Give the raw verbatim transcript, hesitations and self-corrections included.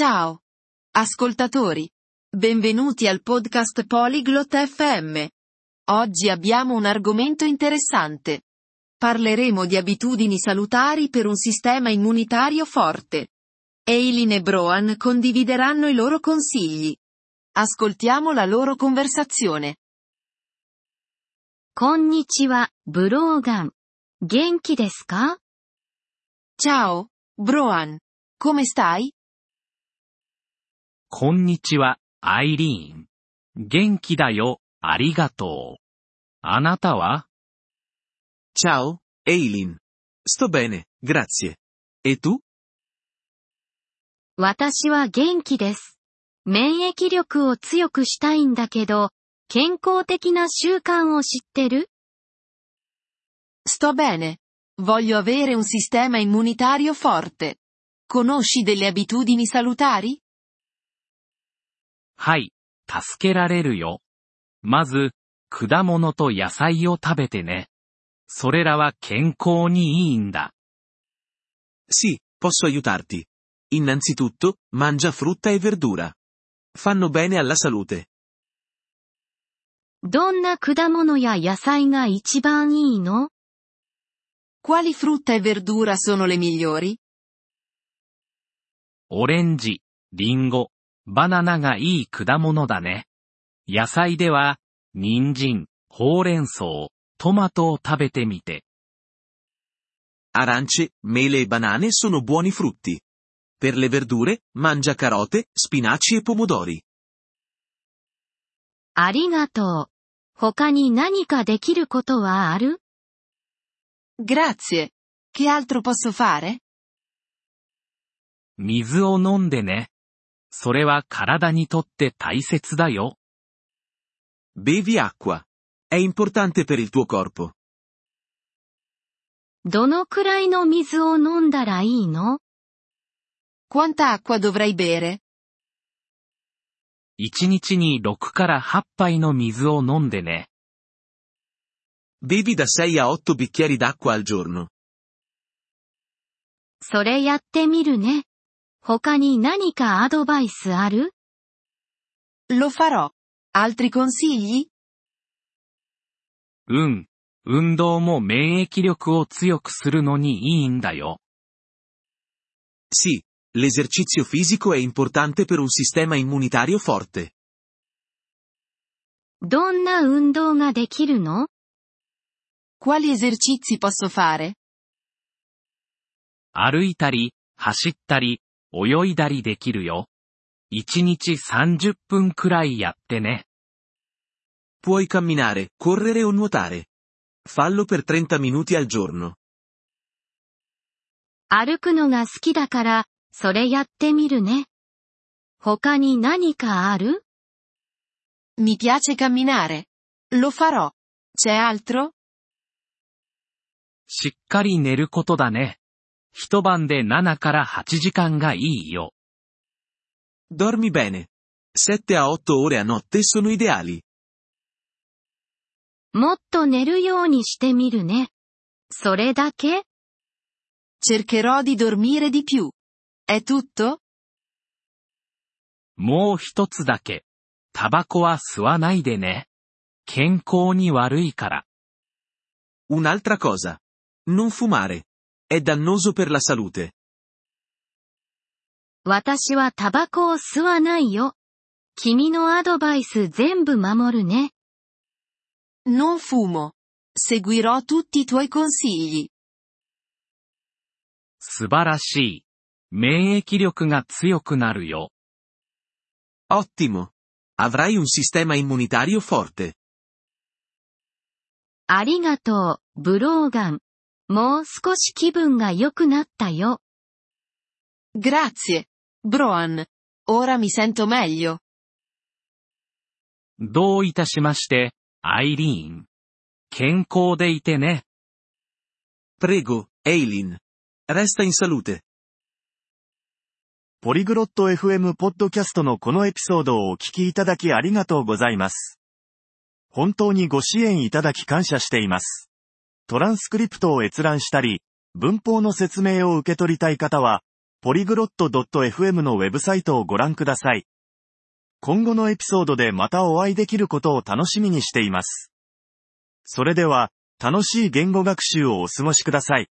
Ciao, ascoltatori. Benvenuti al podcast Polyglot F M. Oggi abbiamo un argomento interessante. Parleremo di abitudini salutari per un sistema immunitario forte. Eileen e Brogan condivideranno i loro consigli. Ascoltiamo la loro conversazione. Konnichiwa, Brogan. Genki desu ka? Ciao, Brogan. Come stai? Konnichiwa, Eileen. Genki da yo, arigatou. Anata wa? Ciao, Eileen. Sto bene, grazie. E tu? Watashi wa genki desu. 免疫力を強くしたいんだけど、健康的な習慣を知ってる? Sto bene. Voglio avere un sistema immunitario forte. Conosci delle abitudini salutari? はい、助けられるよ。まず、果物と野菜を食べてね。それらは健康にいいんだ。Sì, posso aiutarti. Innanzitutto, mangia frutta e verdura. Fanno bene alla salute. どんな果物や野菜が一番いいの? Quali frutta e verdura sono le migliori? オレンジ、リンゴ、バナナがいい果物だね。野菜では、人参、ほうれん草、トマトを食べてみて。Arance, mele e banane sono buoni frutti. Per le verdure, mangia carote, spinaci e pomodori. ありがとう。他に何かできることはある? Grazie. Che altro posso fare? 水を飲んでね。それは体にとって大切だよ。Bevi acqua. È importante per il tuo corpo. どのくらいの水を飲んだらいいの? Quanta acqua dovrei bere? 一日にろくからはち杯の水を飲んでね。Bevi da sei a otto bicchieri d'acqua al giorno. それやってみるね。他に何かアドバイスある? Lo farò. Altri consigli? うん。運動も免疫力を強くするのにいいんだよ。Sì. L'esercizio fisico è importante per un sistema immunitario forte. どんな運動ができるの? Quali esercizi posso fare? 歩いたり、走ったり、泳いだりできるよ。一日さんじゅっ分くらいやってね。Puoi camminare, correre o nuotare. Fallo per trenta minuti al giorno. 歩くのが好きだから、それやってみるね。他に何かある? Mi piace camminare. Lo farò. C'è altro? しっかり寝ることだね。一晩でななからはち時間がいいよ。Dormi bene. sette a otto ore a notte sono ideali. もっと寝るようにしてみるね。それだけ? Cercherò di dormire di più.È tutto? もう一つだけ。タバコは吸わないでね。健康に悪いから。Un'altra cosa. Non fumare. È dannoso per la salute. 私はタバコを吸わないよ。君のアドバイス全部守るね。Non fumo. Seguirò tutti i tuoi consigli. 素晴らしい。免疫力が強くなるよ。Ottimo. Avrai un sistema immunitario forte. ありがとう、ブローガン。もう少し気分が良くなったよ。Grazie, Brogan. Ora mi sento meglio. どういたしまして、アイリーン。健康でいてね。Prego, Eileen. Resta in salute.ポリグロット エフエム ポッドキャストのこのエピソードをお聞きいただきありがとうございます。本当にご支援いただき感謝しています。トランスクリプトを閲覧したり、文法の説明を受け取りたい方は、ポリグロット エフエム のウェブサイトをご覧ください。今後のエピソードでまたお会いできることを楽しみにしています。それでは、楽しい言語学習をお過ごしください。